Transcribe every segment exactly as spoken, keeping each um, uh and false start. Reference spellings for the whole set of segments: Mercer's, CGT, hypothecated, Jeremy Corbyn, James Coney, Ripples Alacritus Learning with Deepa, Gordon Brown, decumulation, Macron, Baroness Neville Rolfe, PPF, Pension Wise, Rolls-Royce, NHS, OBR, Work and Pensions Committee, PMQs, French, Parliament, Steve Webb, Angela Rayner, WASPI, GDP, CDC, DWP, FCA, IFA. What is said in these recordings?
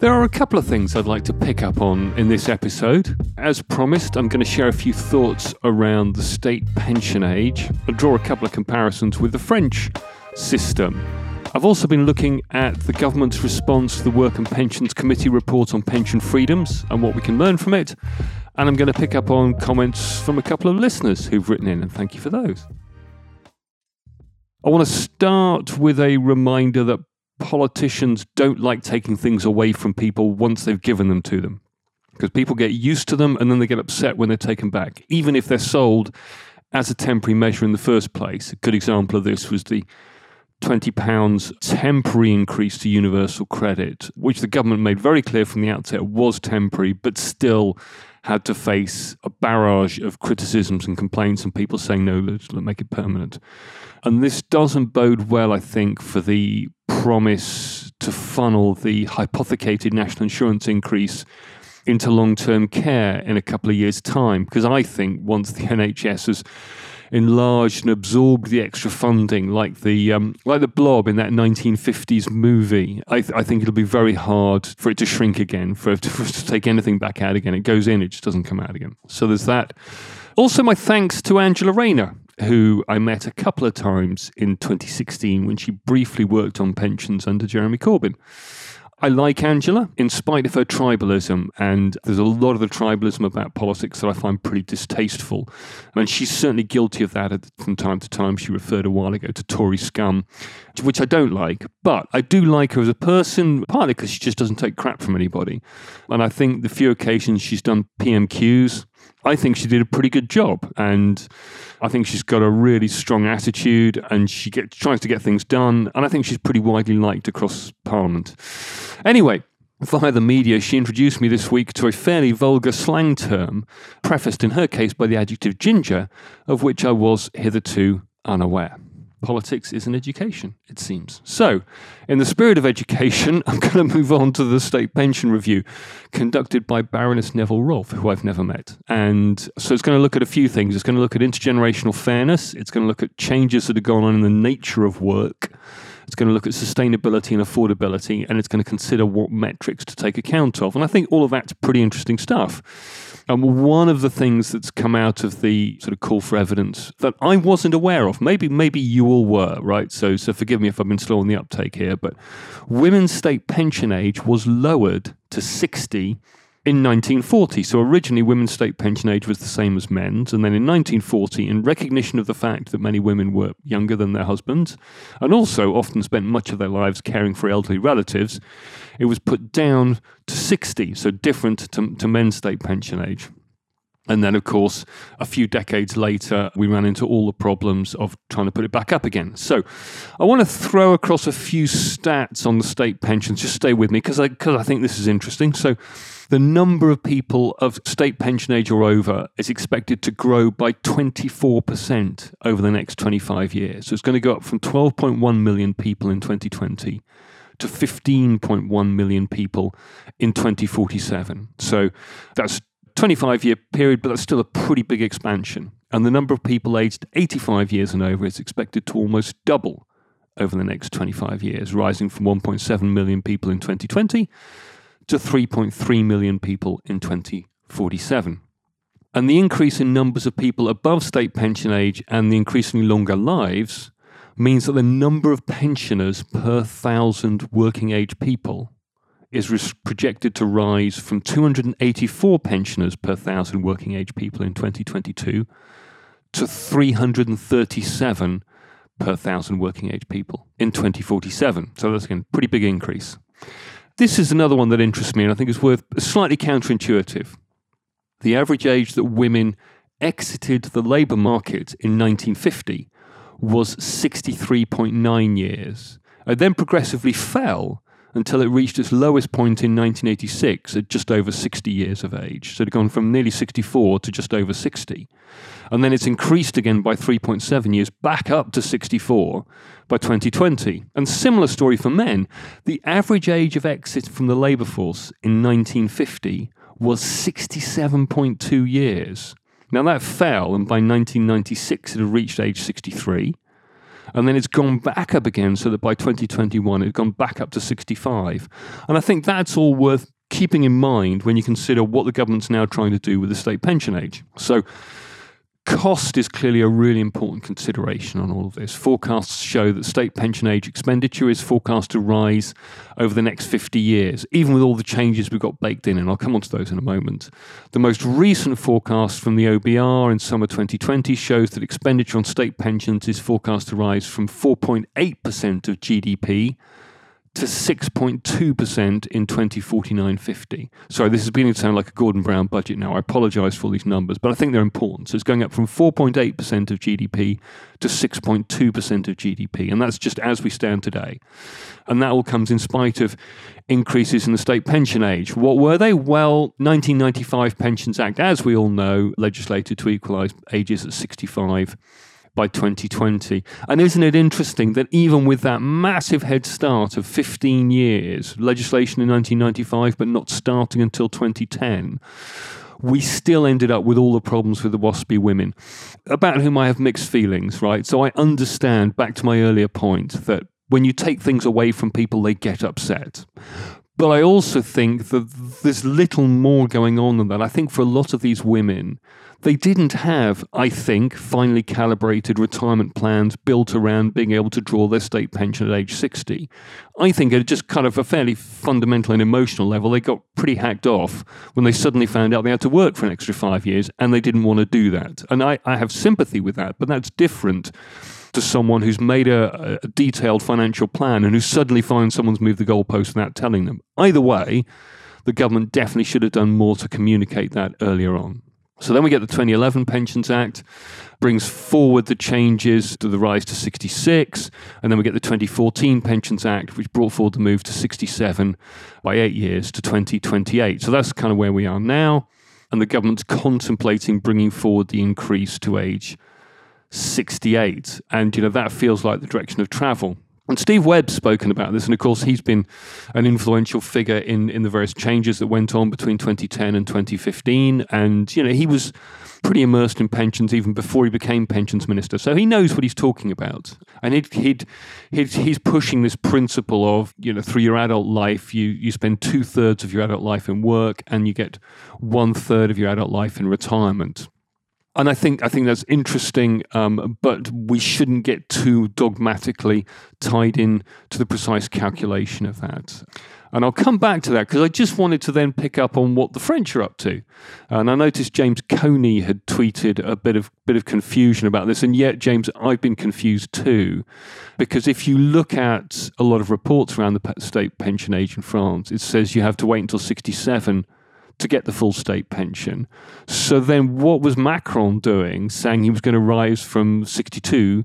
There are a couple of things I'd like to pick up on in this episode. As promised, I'm going to share a few thoughts around the state pension age and draw a couple of comparisons with the French system. I've also been looking at the government's response to the Work and Pensions Committee report on pension freedoms and what we can learn from it. And I'm going to pick up on comments from a couple of listeners who've written in, and thank you for those. I want to start with a reminder that politicians don't like taking things away from people once they've given them to them, because people get used to them and then they get upset when they're taken back, even if they're sold as a temporary measure in the first place. A good example of this was the twenty pounds temporary increase to universal credit, which the government made very clear from the outset was temporary, but still had to face a barrage of criticisms and complaints and people saying, no, let's make it permanent. And this doesn't bode well, I think, for the promise to funnel the hypothecated national insurance increase into long-term care in a couple of years' time, because I think once the N H S has enlarged and absorbed the extra funding, like the um, like the blob in that nineteen fifties movie, I, th- I think it'll be very hard for it to shrink again, for it to, for it to take anything back out again. It goes in, it just doesn't come out again. So there's that. Also, my thanks to Angela Rayner, who I met a couple of times in twenty sixteen when she briefly worked on pensions under Jeremy Corbyn. I like Angela, in spite of her tribalism, and there's a lot of the tribalism about politics that I find pretty distasteful. I mean, she's certainly guilty of that from time to time. She referred a while ago to Tory scum, which I don't like, but I do like her as a person, partly because she just doesn't take crap from anybody. And I think the few occasions she's done P M Qs, I think she did a pretty good job, and I think she's got a really strong attitude and she get, tries to get things done, and I think she's pretty widely liked across Parliament. Anyway, via the media, she introduced me this week to a fairly vulgar slang term, prefaced in her case by the adjective ginger, of which I was hitherto unaware. Politics is an education, it seems. So, in the spirit of education, I'm going to move on to the state pension review conducted by Baroness Neville Rolfe, who I've never met. And so it's going to look at a few things. It's going to look at intergenerational fairness. It's going to look at changes that have gone on in the nature of work. It's going to look at sustainability and affordability, and it's going to consider what metrics to take account of. And I think all of that's pretty interesting stuff. And one of the things that's come out of the sort of call for evidence that I wasn't aware of, maybe maybe you all were, right? So, so forgive me if I've been slow on the uptake here, but women's state pension age was lowered to sixty in nineteen forty. So originally women's state pension age was the same as men's, and then in nineteen forty, in recognition of the fact that many women were younger than their husbands and also often spent much of their lives caring for elderly relatives, it was put down to sixty, so different to, to men's state pension age. And then, of course, a few decades later, we ran into all the problems of trying to put it back up again. So I want to throw across a few stats on the state pensions. Just stay with me, because I, because I think this is interesting. So the number of people of state pension age or over is expected to grow by twenty-four percent over the next twenty-five years. So it's going to go up from twelve point one million people in twenty twenty to fifteen point one million people in twenty forty-seven. So that's twenty-five-year period, but that's still a pretty big expansion. And the number of people aged eighty-five years and over is expected to almost double over the next twenty-five years, rising from one point seven million people in twenty twenty to three point three million people in twenty forty-seven. And the increase in numbers of people above state pension age and the increasingly longer lives means that the number of pensioners per thousand working-age people is res- projected to rise from two hundred eighty-four pensioners per thousand working-age people in twenty twenty-two to three hundred thirty-seven per thousand working-age people in twenty forty-seven. So that's, again, a pretty big increase. This is another one that interests me, and I think it's worth slightly counterintuitive. The average age that women exited the labour market in nineteen fifty was sixty-three point nine years. It then progressively fell until it reached its lowest point in nineteen eighty-six at just over sixty years of age. So it had gone from nearly sixty-four to just over sixty. And then it's increased again by three point seven years, back up to sixty-four by twenty twenty. And similar story for men. The average age of exit from the labour force in nineteen fifty was sixty-seven point two years. Now that fell, and by nineteen ninety-six it had reached age sixty-three. And then it's gone back up again so that by twenty twenty-one, it's gone back up to sixty-five. And I think that's all worth keeping in mind when you consider what the government's now trying to do with the state pension age. So cost is clearly a really important consideration on all of this. Forecasts show that state pension age expenditure is forecast to rise over the next fifty years, even with all the changes we've got baked in, and I'll come on to those in a moment. The most recent forecast from the O B R in summer twenty twenty shows that expenditure on state pensions is forecast to rise from four point eight percent of G D P to six point two percent in twenty forty-nine fifty. Sorry, this is beginning to sound like a Gordon Brown budget now. I apologise for all these numbers, but I think they're important. So it's going up from four point eight percent of G D P to six point two percent of G D P, and that's just as we stand today. And that all comes in spite of increases in the state pension age. What were they? Well, nineteen ninety-five Pensions Act, as we all know, legislated to equalise ages at sixty-five by twenty twenty. And isn't it interesting that even with that massive head start of fifteen years, legislation in nineteen ninety-five, but not starting until twenty ten, we still ended up with all the problems with the WASPI women, about whom I have mixed feelings, right? So I understand, back to my earlier point, that when you take things away from people, they get upset. But I also think that there's little more going on than that. I think for a lot of these women, they didn't have, I think, finely calibrated retirement plans built around being able to draw their state pension at age sixty. I think at just kind of a fairly fundamental and emotional level, they got pretty hacked off when they suddenly found out they had to work for an extra five years and they didn't want to do that. And I, I have sympathy with that, but that's different to someone who's made a, a detailed financial plan and who suddenly finds someone's moved the goalpost without telling them. Either way, the government definitely should have done more to communicate that earlier on. So then we get the twenty eleven Pensions Act, brings forward the changes to the rise to sixty-six, and then we get the twenty fourteen Pensions Act, which brought forward the move to sixty-seven by eight years to twenty twenty-eight. So that's kind of where we are now, and the government's contemplating bringing forward the increase to age sixty-eight, and you know that feels like the direction of travel. And Steve Webb's spoken about this, and of course he's been an influential figure in, in the various changes that went on between twenty ten and twenty fifteen, and you know he was pretty immersed in pensions even before he became pensions minister, so he knows what he's talking about. And he'd, he'd, he'd, he's pushing this principle of, you know, through your adult life, you, you spend two-thirds of your adult life in work and you get one-third of your adult life in retirement. And I think I think that's interesting, um, but we shouldn't get too dogmatically tied in to the precise calculation of that. And I'll come back to that because I just wanted to then pick up on what the French are up to. And I noticed James Coney had tweeted a bit of bit of confusion about this. And yet, James, I've been confused too, because if you look at a lot of reports around the state pension age in France, it says you have to wait until sixty-seven to get the full state pension. So then what was Macron doing, saying he was going to rise from sixty-two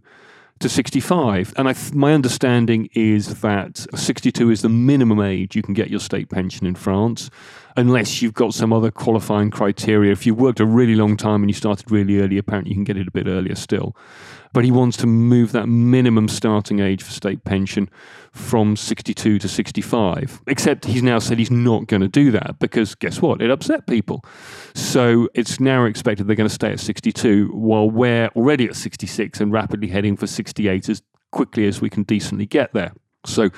to sixty-five? And I th- my understanding is that sixty-two is the minimum age you can get your state pension in France, unless you've got some other qualifying criteria. If you worked a really long time and you started really early, apparently you can get it a bit earlier still. But he wants to move that minimum starting age for state pension from sixty-two to sixty-five. Except he's now said he's not going to do that because guess what? It upset people. So it's now expected they're going to stay at sixty-two while we're already at sixty-six and rapidly heading for sixty-eight as quickly as we can decently get there. So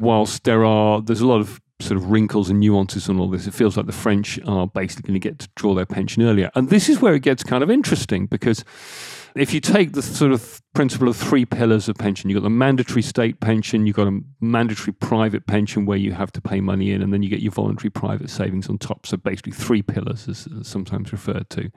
whilst there are, there's a lot of sort of wrinkles and nuances and all this, it feels like the French are basically going to get to draw their pension earlier. And this is where it gets kind of interesting, because if you take the sort of principle of three pillars of pension, you've got the mandatory state pension, you've got a mandatory private pension where you have to pay money in, and then you get your voluntary private savings on top. So basically three pillars, as sometimes referred to.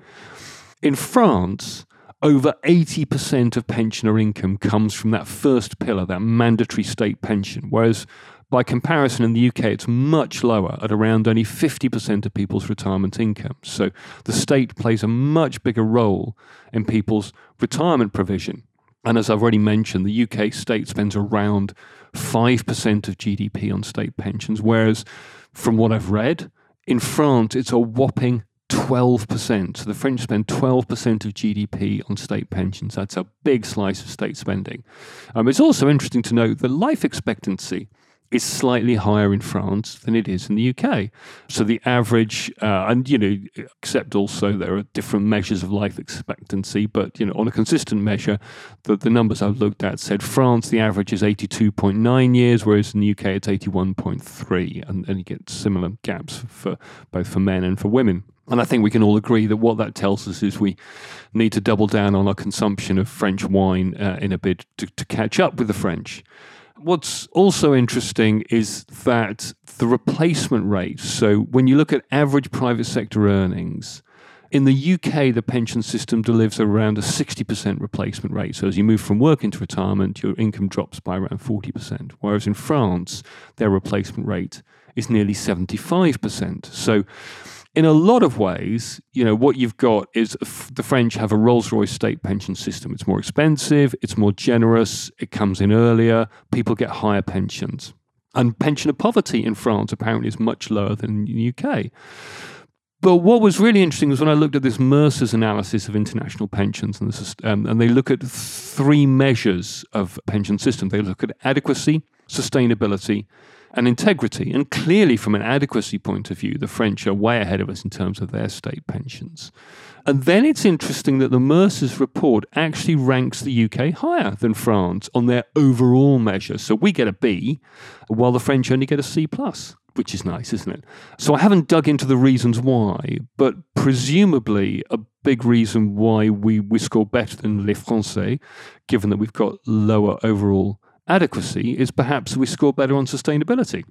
In France, over eighty percent of pensioner income comes from that first pillar, that mandatory state pension, whereas by comparison, in the U K, it's much lower at around only fifty percent of people's retirement income. So the state plays a much bigger role in people's retirement provision. And as I've already mentioned, the U K state spends around five percent of G D P on state pensions, whereas from what I've read, in France, it's a whopping twelve percent. So the French spend twelve percent of G D P on state pensions. That's a big slice of state spending. Um, it's also interesting to note that life expectancy is slightly higher in France than it is in the U K. So the average, uh, and, you know, except also there are different measures of life expectancy, but, you know, on a consistent measure, the, the numbers I've looked at said France, the average is eighty-two point nine years, whereas in the U K it's eighty-one point three, and, and you get similar gaps for both for men and for women. And I think we can all agree that what that tells us is we need to double down on our consumption of French wine uh, in a bid to, to catch up with the French. What's also interesting is that the replacement rate, so when you look at average private sector earnings, in the U K, the pension system delivers around a sixty percent replacement rate. So as you move from work into retirement, your income drops by around forty percent, whereas in France, their replacement rate is nearly seventy-five percent. So in a lot of ways, you know, what you've got is the French have a Rolls-Royce state pension system. It's more expensive, it's more generous, it comes in earlier, people get higher pensions. And pensioner poverty in France apparently is much lower than in the U K. But what was really interesting was when I looked at this Mercer's analysis of international pensions, and, this, um, and they look at three measures of pension system. They look at adequacy, sustainability, and integrity. And clearly, from an adequacy point of view, the French are way ahead of us in terms of their state pensions. And then it's interesting that the Mercer's report actually ranks the U K higher than France on their overall measure. So we get a B, while the French only get a C plus, which is nice, isn't it? So I haven't dug into the reasons why, but presumably a big reason why we, we score better than Les Français, given that we've got lower overall adequacy, is perhaps we score better on sustainability.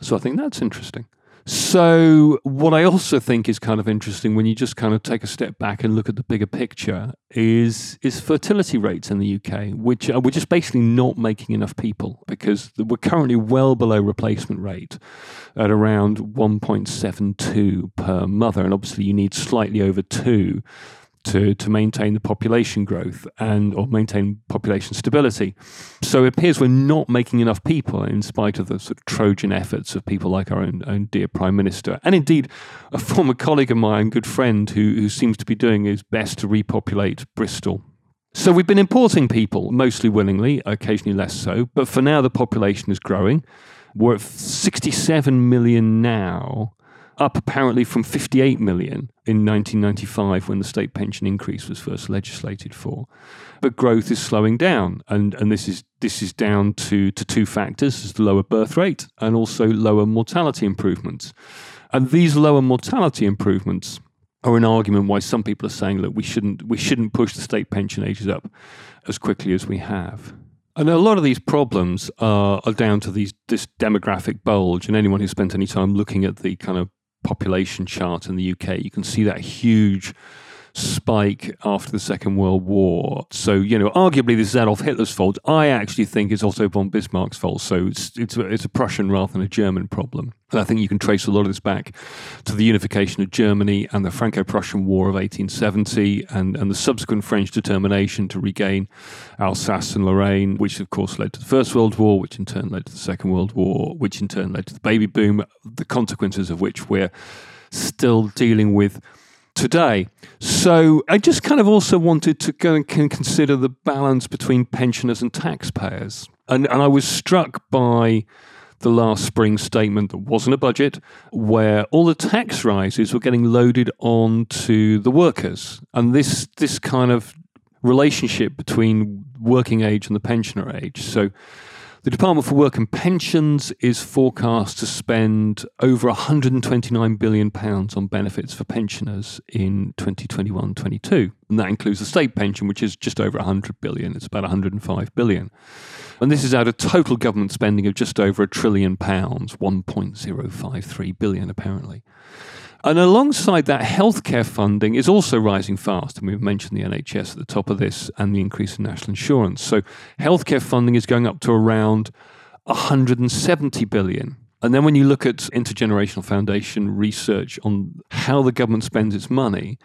So I think that's interesting. So what I also think is kind of interesting when you just kind of take a step back and look at the bigger picture is is fertility rates in the U K, which are, we're just basically not making enough people because we're currently well below replacement rate at around one point seven two per mother. And obviously you need slightly over two to to maintain the population growth and or maintain population stability. So it appears we're not making enough people in spite of the sort of Trojan efforts of people like our own, own dear Prime Minister. And indeed, a former colleague of mine, good friend, who, who seems to be doing his best to repopulate Bristol. So we've been importing people, mostly willingly, occasionally less so. But for now, the population is growing. We're at sixty-seven million now, up apparently from fifty-eight million in nineteen ninety-five when the state pension increase was first legislated for. But growth is slowing down, and, and this is this is down to, to two factors, the lower birth rate and also lower mortality improvements. And these lower mortality improvements are an argument why some people are saying, look, we shouldn't we shouldn't push the state pension ages up as quickly as we have. And a lot of these problems are, are down to these this demographic bulge, and anyone who spent any time looking at the kind of population chart in the U K, you can see that huge spike after the Second World War. So, you know, arguably this is Adolf Hitler's fault. I actually think it's also von Bismarck's fault. So it's it's a, it's a Prussian rather than a German problem. And I think you can trace a lot of this back to the unification of Germany and the Franco-Prussian War of eighteen seventy and, and the subsequent French determination to regain Alsace and Lorraine, which of course led to the First World War, which in turn led to the Second World War, which in turn led to the baby boom, the consequences of which we're still dealing with today. So I just kind of also wanted to go and consider the balance between pensioners and taxpayers. And, and I was struck by the last spring statement that wasn't a budget, where all the tax rises were getting loaded on to the workers. And this this kind of relationship between working age and the pensioner age. So the Department for Work and Pensions is forecast to spend over one hundred twenty-nine billion pounds on benefits for pensioners in twenty twenty-one twenty-two. And that includes the state pension, which is just over one hundred billion pounds. It's about one hundred five billion pounds. And this is out of total government spending of just over a trillion pounds, one point zero five three billion pounds apparently. And alongside that, healthcare funding is also rising fast. And we've mentioned the N H S at the top of this and the increase in national insurance. So healthcare funding is going up to around one hundred seventy billion. And then when you look at Intergenerational Foundation research on how the government spends its money,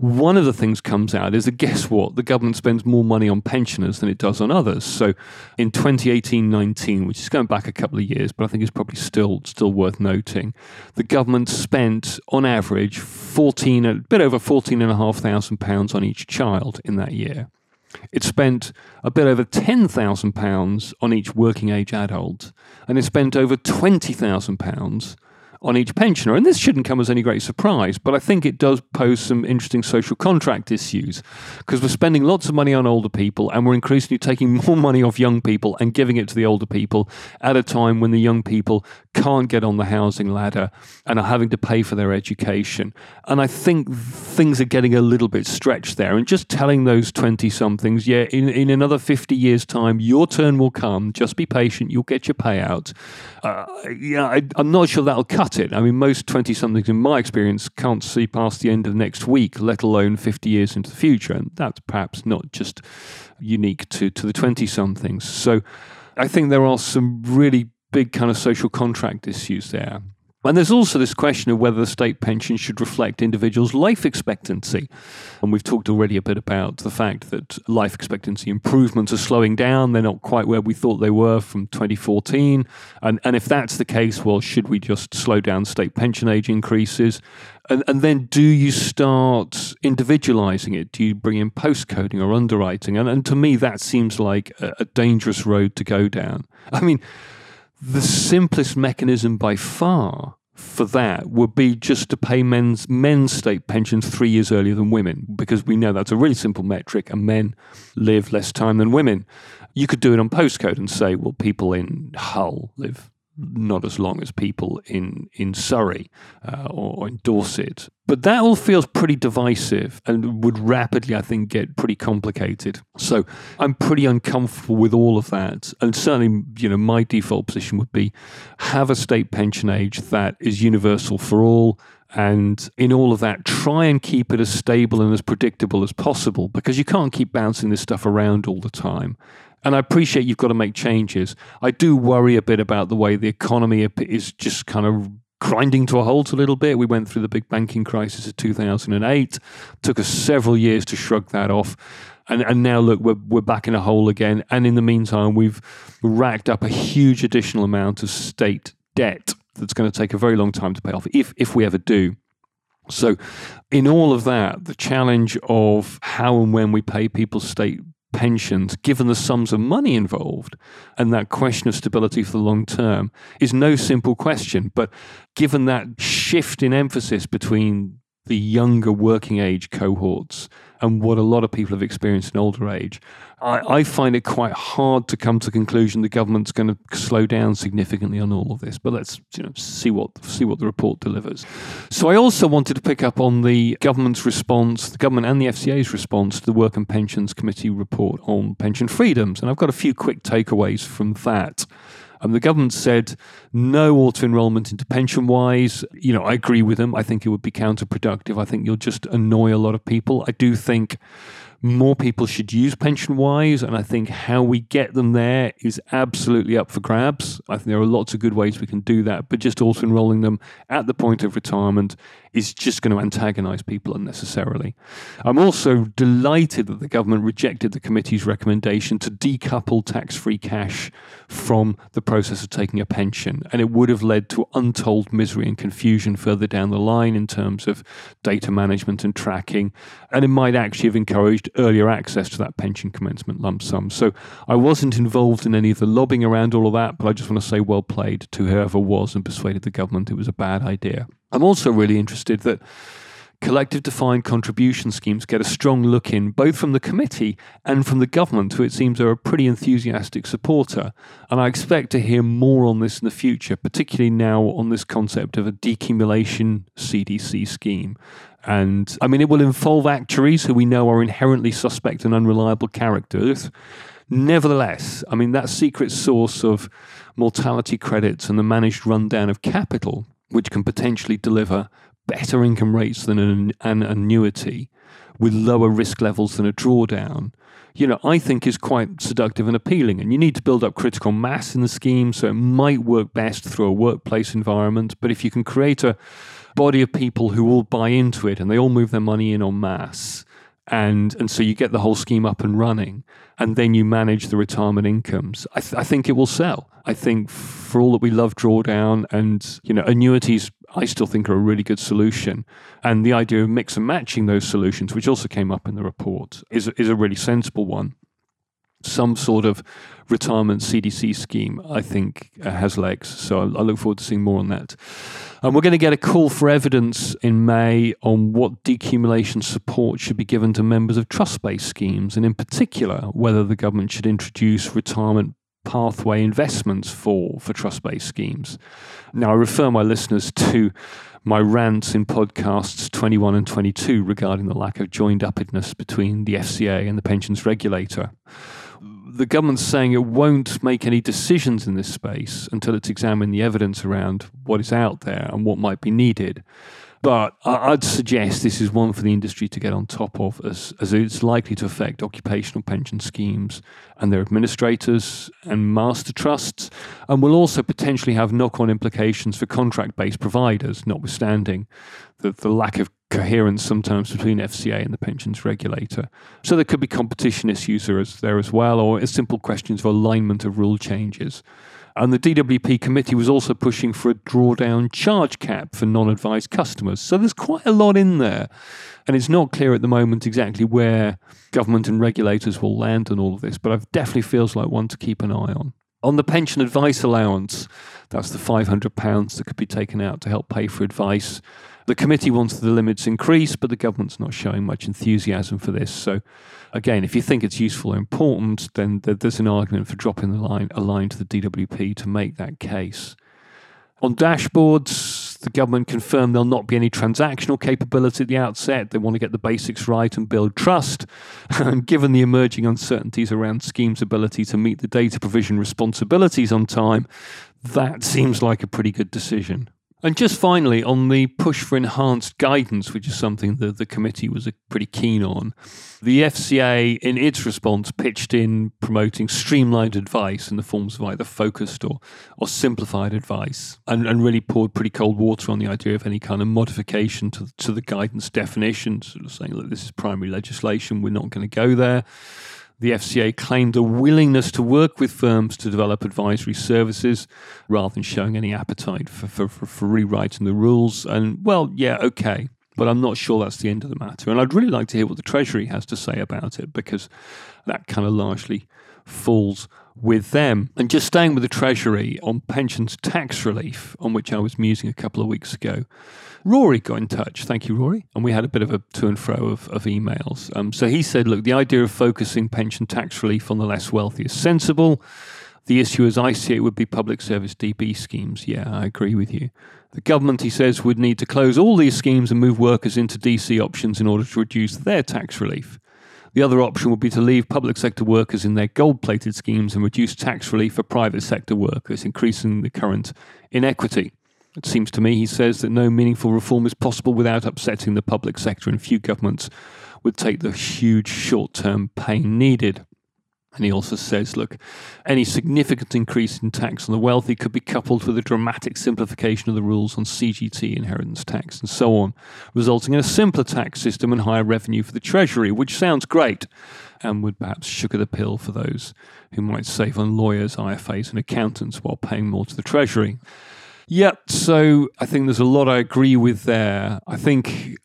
one of the things comes out is that guess what? The government spends more money on pensioners than it does on others. So in twenty eighteen nineteen, which is going back a couple of years, but I think it's probably still still worth noting, the government spent on average fourteen, a bit over fourteen and a half thousand pounds on each child in that year. It spent a bit over ten thousand pounds on each working age adult, and it spent over twenty thousand pounds on each pensioner. And this shouldn't come as any great surprise, but I think it does pose some interesting social contract issues, because we're spending lots of money on older people and we're increasingly taking more money off young people and giving it to the older people at a time when the young people can't get on the housing ladder and are having to pay for their education. And I think things are getting a little bit stretched there. And just telling those twenty-somethings, yeah, in, in another fifty years' time, your turn will come, just be patient, you'll get your payout. Uh, yeah, I, I'm not sure that'll cut it. I mean, most twenty-somethings, in my experience, can't see past the end of next week, let alone fifty years into the future. And that's perhaps not just unique to, to the twenty-somethings. So I think there are some really big kind of social contract issues there. And there's also this question of whether the state pension should reflect individuals' life expectancy. And we've talked already a bit about the fact that life expectancy improvements are slowing down. They're not quite where we thought they were from twenty fourteen. And, and if that's the case, well, should we just slow down state pension age increases? And, and then do you start individualizing it? Do you bring in postcoding or underwriting? And, and to me, that seems like a, a dangerous road to go down. I mean, the simplest mechanism by far for that would be just to pay men's men's state pensions three years earlier than women, because we know that's a really simple metric and men live less time than women. You could do it on postcode and say, well, people in Hull live not as long as people in, in Surrey uh, or in Dorset. But that all feels pretty divisive and would rapidly, I think, get pretty complicated. So I'm pretty uncomfortable with all of that. And certainly, you know, my default position would be have a state pension age that is universal for all. And in all of that, try and keep it as stable and as predictable as possible, because you can't keep bouncing this stuff around all the time. And I appreciate you've got to make changes. I do worry a bit about the way the economy is just kind of grinding to a halt a little bit. We went through the big banking crisis of two thousand eight. Took us several years to shrug that off. And, and now, look, we're, we're back in a hole again. And in the meantime, we've racked up a huge additional amount of state debt that's going to take a very long time to pay off, if if we ever do. So in all of that, the challenge of how and when we pay people's state pensions, given the sums of money involved and that question of stability for the long term, is no simple question. But given that shift in emphasis between the younger working age cohorts and what a lot of people have experienced in older age, I, I find it quite hard to come to the conclusion the government's going to slow down significantly on all of this. But let's you know see what see what the report delivers. So I also wanted to pick up on the government's response, the government and the F C A's response to the Work and Pensions Committee report on pension freedoms. And I've got a few quick takeaways from that. And the government said no auto-enrolment into Pension Wise. You know, I agree with them. I think it would be counterproductive. I think you'll just annoy a lot of people. I do think more people should use Pension Wise, and I think how we get them there is absolutely up for grabs. I think there are lots of good ways we can do that, but just auto-enrolling them at the point of retirement is just going to antagonise people unnecessarily. I'm also delighted that the government rejected the committee's recommendation to decouple tax-free cash from the process of taking a pension, and it would have led to untold misery and confusion further down the line in terms of data management and tracking, and it might actually have encouraged earlier access to that pension commencement lump sum. So I wasn't involved in any of the lobbying around all of that, but I just want to say well played to whoever was and persuaded the government it was a bad idea. I'm also really interested that collective defined contribution schemes get a strong look in, both from the committee and from the government, who it seems are a pretty enthusiastic supporter. And I expect to hear more on this in the future, particularly now on this concept of a decumulation C D C scheme. And I mean, it will involve actuaries who we know are inherently suspect and unreliable characters. Nevertheless, I mean, that secret source of mortality credits and the managed rundown of capital, which can potentially deliver better income rates than an, an annuity with lower risk levels than a drawdown, you know, I think is quite seductive and appealing. And you need to build up critical mass in the scheme, so it might work best through a workplace environment. But if you can create a body of people who all buy into it and they all move their money in en masse, And and so you get the whole scheme up and running, and then you manage the retirement incomes. I, th- I think it will sell. I think for all that we love drawdown and, you know, annuities, I still think are a really good solution. And the idea of mix and matching those solutions, which also came up in the report, is, is a really sensible one. Some sort of retirement C D C scheme, I think, uh, has legs. So I, I look forward to seeing more on that. And we're going to get a call for evidence in May on what decumulation support should be given to members of trust-based schemes, and in particular, whether the government should introduce retirement pathway investments for, for trust-based schemes. Now, I refer my listeners to my rants in podcasts twenty-one and twenty-two regarding the lack of joined-upness between the F C A and the pensions regulator. The government's saying it won't make any decisions in this space until it's examined the evidence around what is out there and what might be needed. But I'd suggest this is one for the industry to get on top of, as, as it's likely to affect occupational pension schemes and their administrators and master trusts, and will also potentially have knock-on implications for contract-based providers, notwithstanding the, the lack of coherence sometimes between F C A and the pensions regulator. So there could be competition issues there as well, or simple questions of alignment of rule changes. And the D W P committee was also pushing for a drawdown charge cap for non-advised customers. So there's quite a lot in there. And it's not clear at the moment exactly where government and regulators will land on all of this, but it definitely feels like one to keep an eye on. On the pension advice allowance, that's the five hundred pounds that could be taken out to help pay for advice. The committee wants the limits increased, but the government's not showing much enthusiasm for this. So again, if you think it's useful or important, then there's an argument for dropping the line, a line to the D W P to make that case. On dashboards, the government confirmed there'll not be any transactional capability at the outset. They want to get the basics right and build trust. And given the emerging uncertainties around schemes' ability to meet the data provision responsibilities on time, that seems like a pretty good decision. And just finally, on the push for enhanced guidance, which is something that the committee was pretty keen on, the F C A, in its response, pitched in promoting streamlined advice in the forms of either focused or, or simplified advice, and, and really poured pretty cold water on the idea of any kind of modification to, to the guidance definition, sort of saying, look, this is primary legislation, we're not going to go there. The F C A claimed a willingness to work with firms to develop advisory services rather than showing any appetite for, for, for, for rewriting the rules. And, well, yeah, okay, but I'm not sure that's the end of the matter. And I'd really like to hear what the Treasury has to say about it, because that kind of largely falls with them. And just staying with the Treasury on pensions tax relief, on which I was musing a couple of weeks ago, Rory got in touch. Thank you, Rory. And we had a bit of a to and fro of, of emails. Um, so he said, look, the idea of focusing pension tax relief on the less wealthy is sensible. The issue, as I see it, would be public service D B schemes. Yeah, I agree with you. The government, he says, would need to close all these schemes and move workers into D C options in order to reduce their tax relief. The other option would be to leave public sector workers in their gold-plated schemes and reduce tax relief for private sector workers, increasing the current inequity. It seems to me, he says, that no meaningful reform is possible without upsetting the public sector, and few governments would take the huge short-term pain needed. And he also says, look, any significant increase in tax on the wealthy could be coupled with a dramatic simplification of the rules on C G T, inheritance tax, and so on, resulting in a simpler tax system and higher revenue for the Treasury, which sounds great and would perhaps sugar the pill for those who might save on lawyers, I F As and accountants while paying more to the Treasury. Yep, so I think there's a lot I agree with there. I think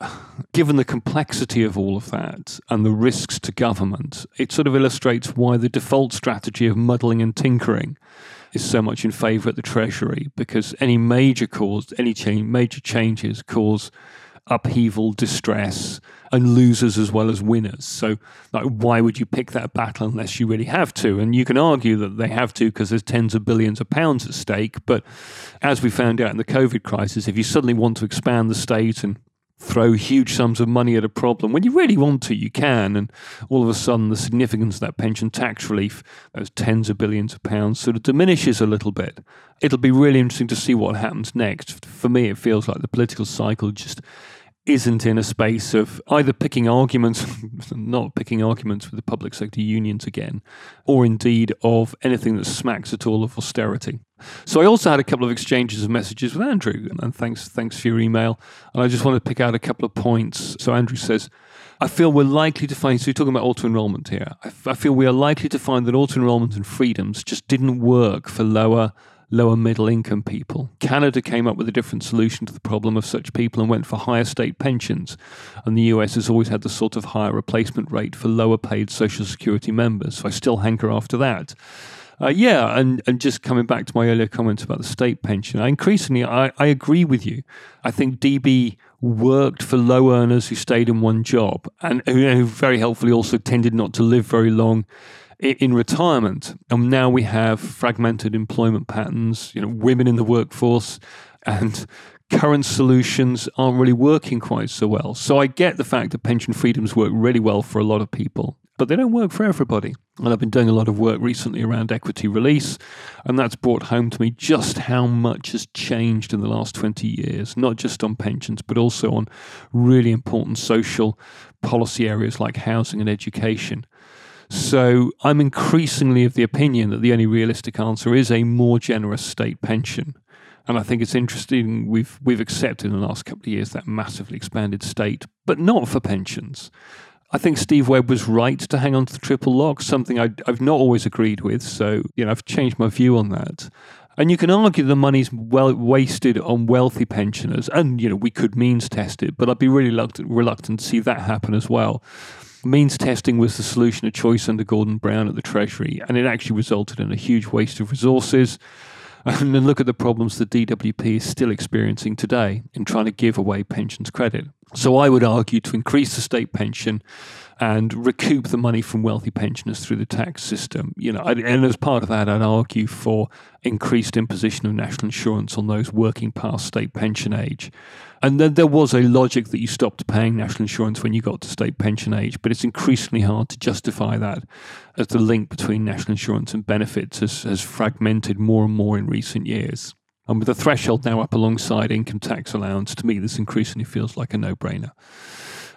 given the complexity of all of that and the risks to government, it sort of illustrates why the default strategy of muddling and tinkering is so much in favour at the Treasury, because any major cause, any change, major changes cause upheaval, distress, and losers as well as winners. So like, why would you pick that battle unless you really have to? And you can argue that they have to because there's tens of billions of pounds at stake. But as we found out in the COVID crisis, if you suddenly want to expand the state and throw huge sums of money at a problem, when you really want to, you can. And all of a sudden, the significance of that pension tax relief, those tens of billions of pounds, sort of diminishes a little bit. It'll be really interesting to see what happens next. For me, it feels like the political cycle just isn't in a space of either picking arguments, not picking arguments with the public sector unions again, or indeed of anything that smacks at all of austerity. So I also had a couple of exchanges of messages with Andrew, and thanks, thanks for your email. And I just want to pick out a couple of points. So Andrew says, I feel we're likely to find, so you're talking about auto-enrollment here, I, I feel we are likely to find that auto-enrollment and freedoms just didn't work for lower lower middle income people. Canada came up with a different solution to the problem of such people and went for higher state pensions. And the U S has always had the sort of higher replacement rate for lower paid Social Security members. So I still hanker after that. Uh, yeah, and, and just coming back to my earlier comments about the state pension, I increasingly, I, I agree with you. I think D B worked for low earners who stayed in one job and who very helpfully also tended not to live very long in retirement. And now we have fragmented employment patterns, you know, women in the workforce, and current solutions aren't really working quite so well. So I get the fact that pension freedoms work really well for a lot of people, but they don't work for everybody. And I've been doing a lot of work recently around equity release, and that's brought home to me just how much has changed in the last twenty years, not just on pensions, but also on really important social policy areas like housing and education. So I'm increasingly of the opinion that the only realistic answer is a more generous state pension. And I think it's interesting, we've we've accepted in the last couple of years that massively expanded state, but not for pensions. I think Steve Webb was right to hang on to the triple lock, something I, I've not always agreed with. So, you know, I've changed my view on that. And you can argue the money's well wasted on wealthy pensioners. And, you know, we could means test it, but I'd be really reluctant, reluctant to see that happen as well. Means testing was the solution of choice under Gordon Brown at the Treasury, and it actually resulted in a huge waste of resources. And then look at the problems the D W P is still experiencing today in trying to give away pensions credit. So I would argue to increase the state pension and recoup the money from wealthy pensioners through the tax system. You know, and as part of that, I'd argue for increased imposition of national insurance on those working past state pension age. And then there was a logic that you stopped paying national insurance when you got to state pension age, but it's increasingly hard to justify that as the link between national insurance and benefits has, has fragmented more and more in recent years. And with the threshold now up alongside income tax allowance, to me, this increasingly feels like a no-brainer.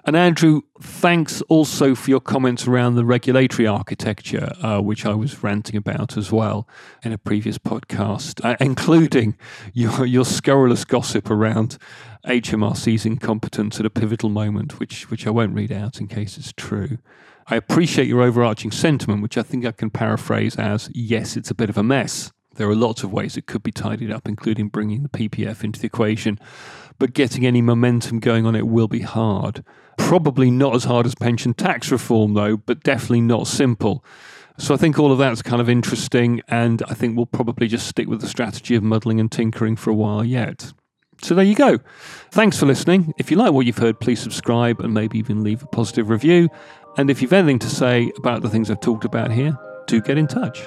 And Andrew, thanks also for your comments around the regulatory architecture, uh, which I was ranting about as well in a previous podcast, uh, including your, your scurrilous gossip around H M R C's incompetence at a pivotal moment, which, which I won't read out in case it's true. I appreciate your overarching sentiment, which I think I can paraphrase as, yes, it's a bit of a mess. There are lots of ways it could be tidied up, including bringing the P P F into the equation. But getting any momentum going on it will be hard. Probably not as hard as pension tax reform, though, but definitely not simple. So I think all of that's kind of interesting, and I think we'll probably just stick with the strategy of muddling and tinkering for a while yet. So there you go. Thanks for listening. If you like what you've heard, please subscribe and maybe even leave a positive review. And if you've anything to say about the things I've talked about here, do get in touch.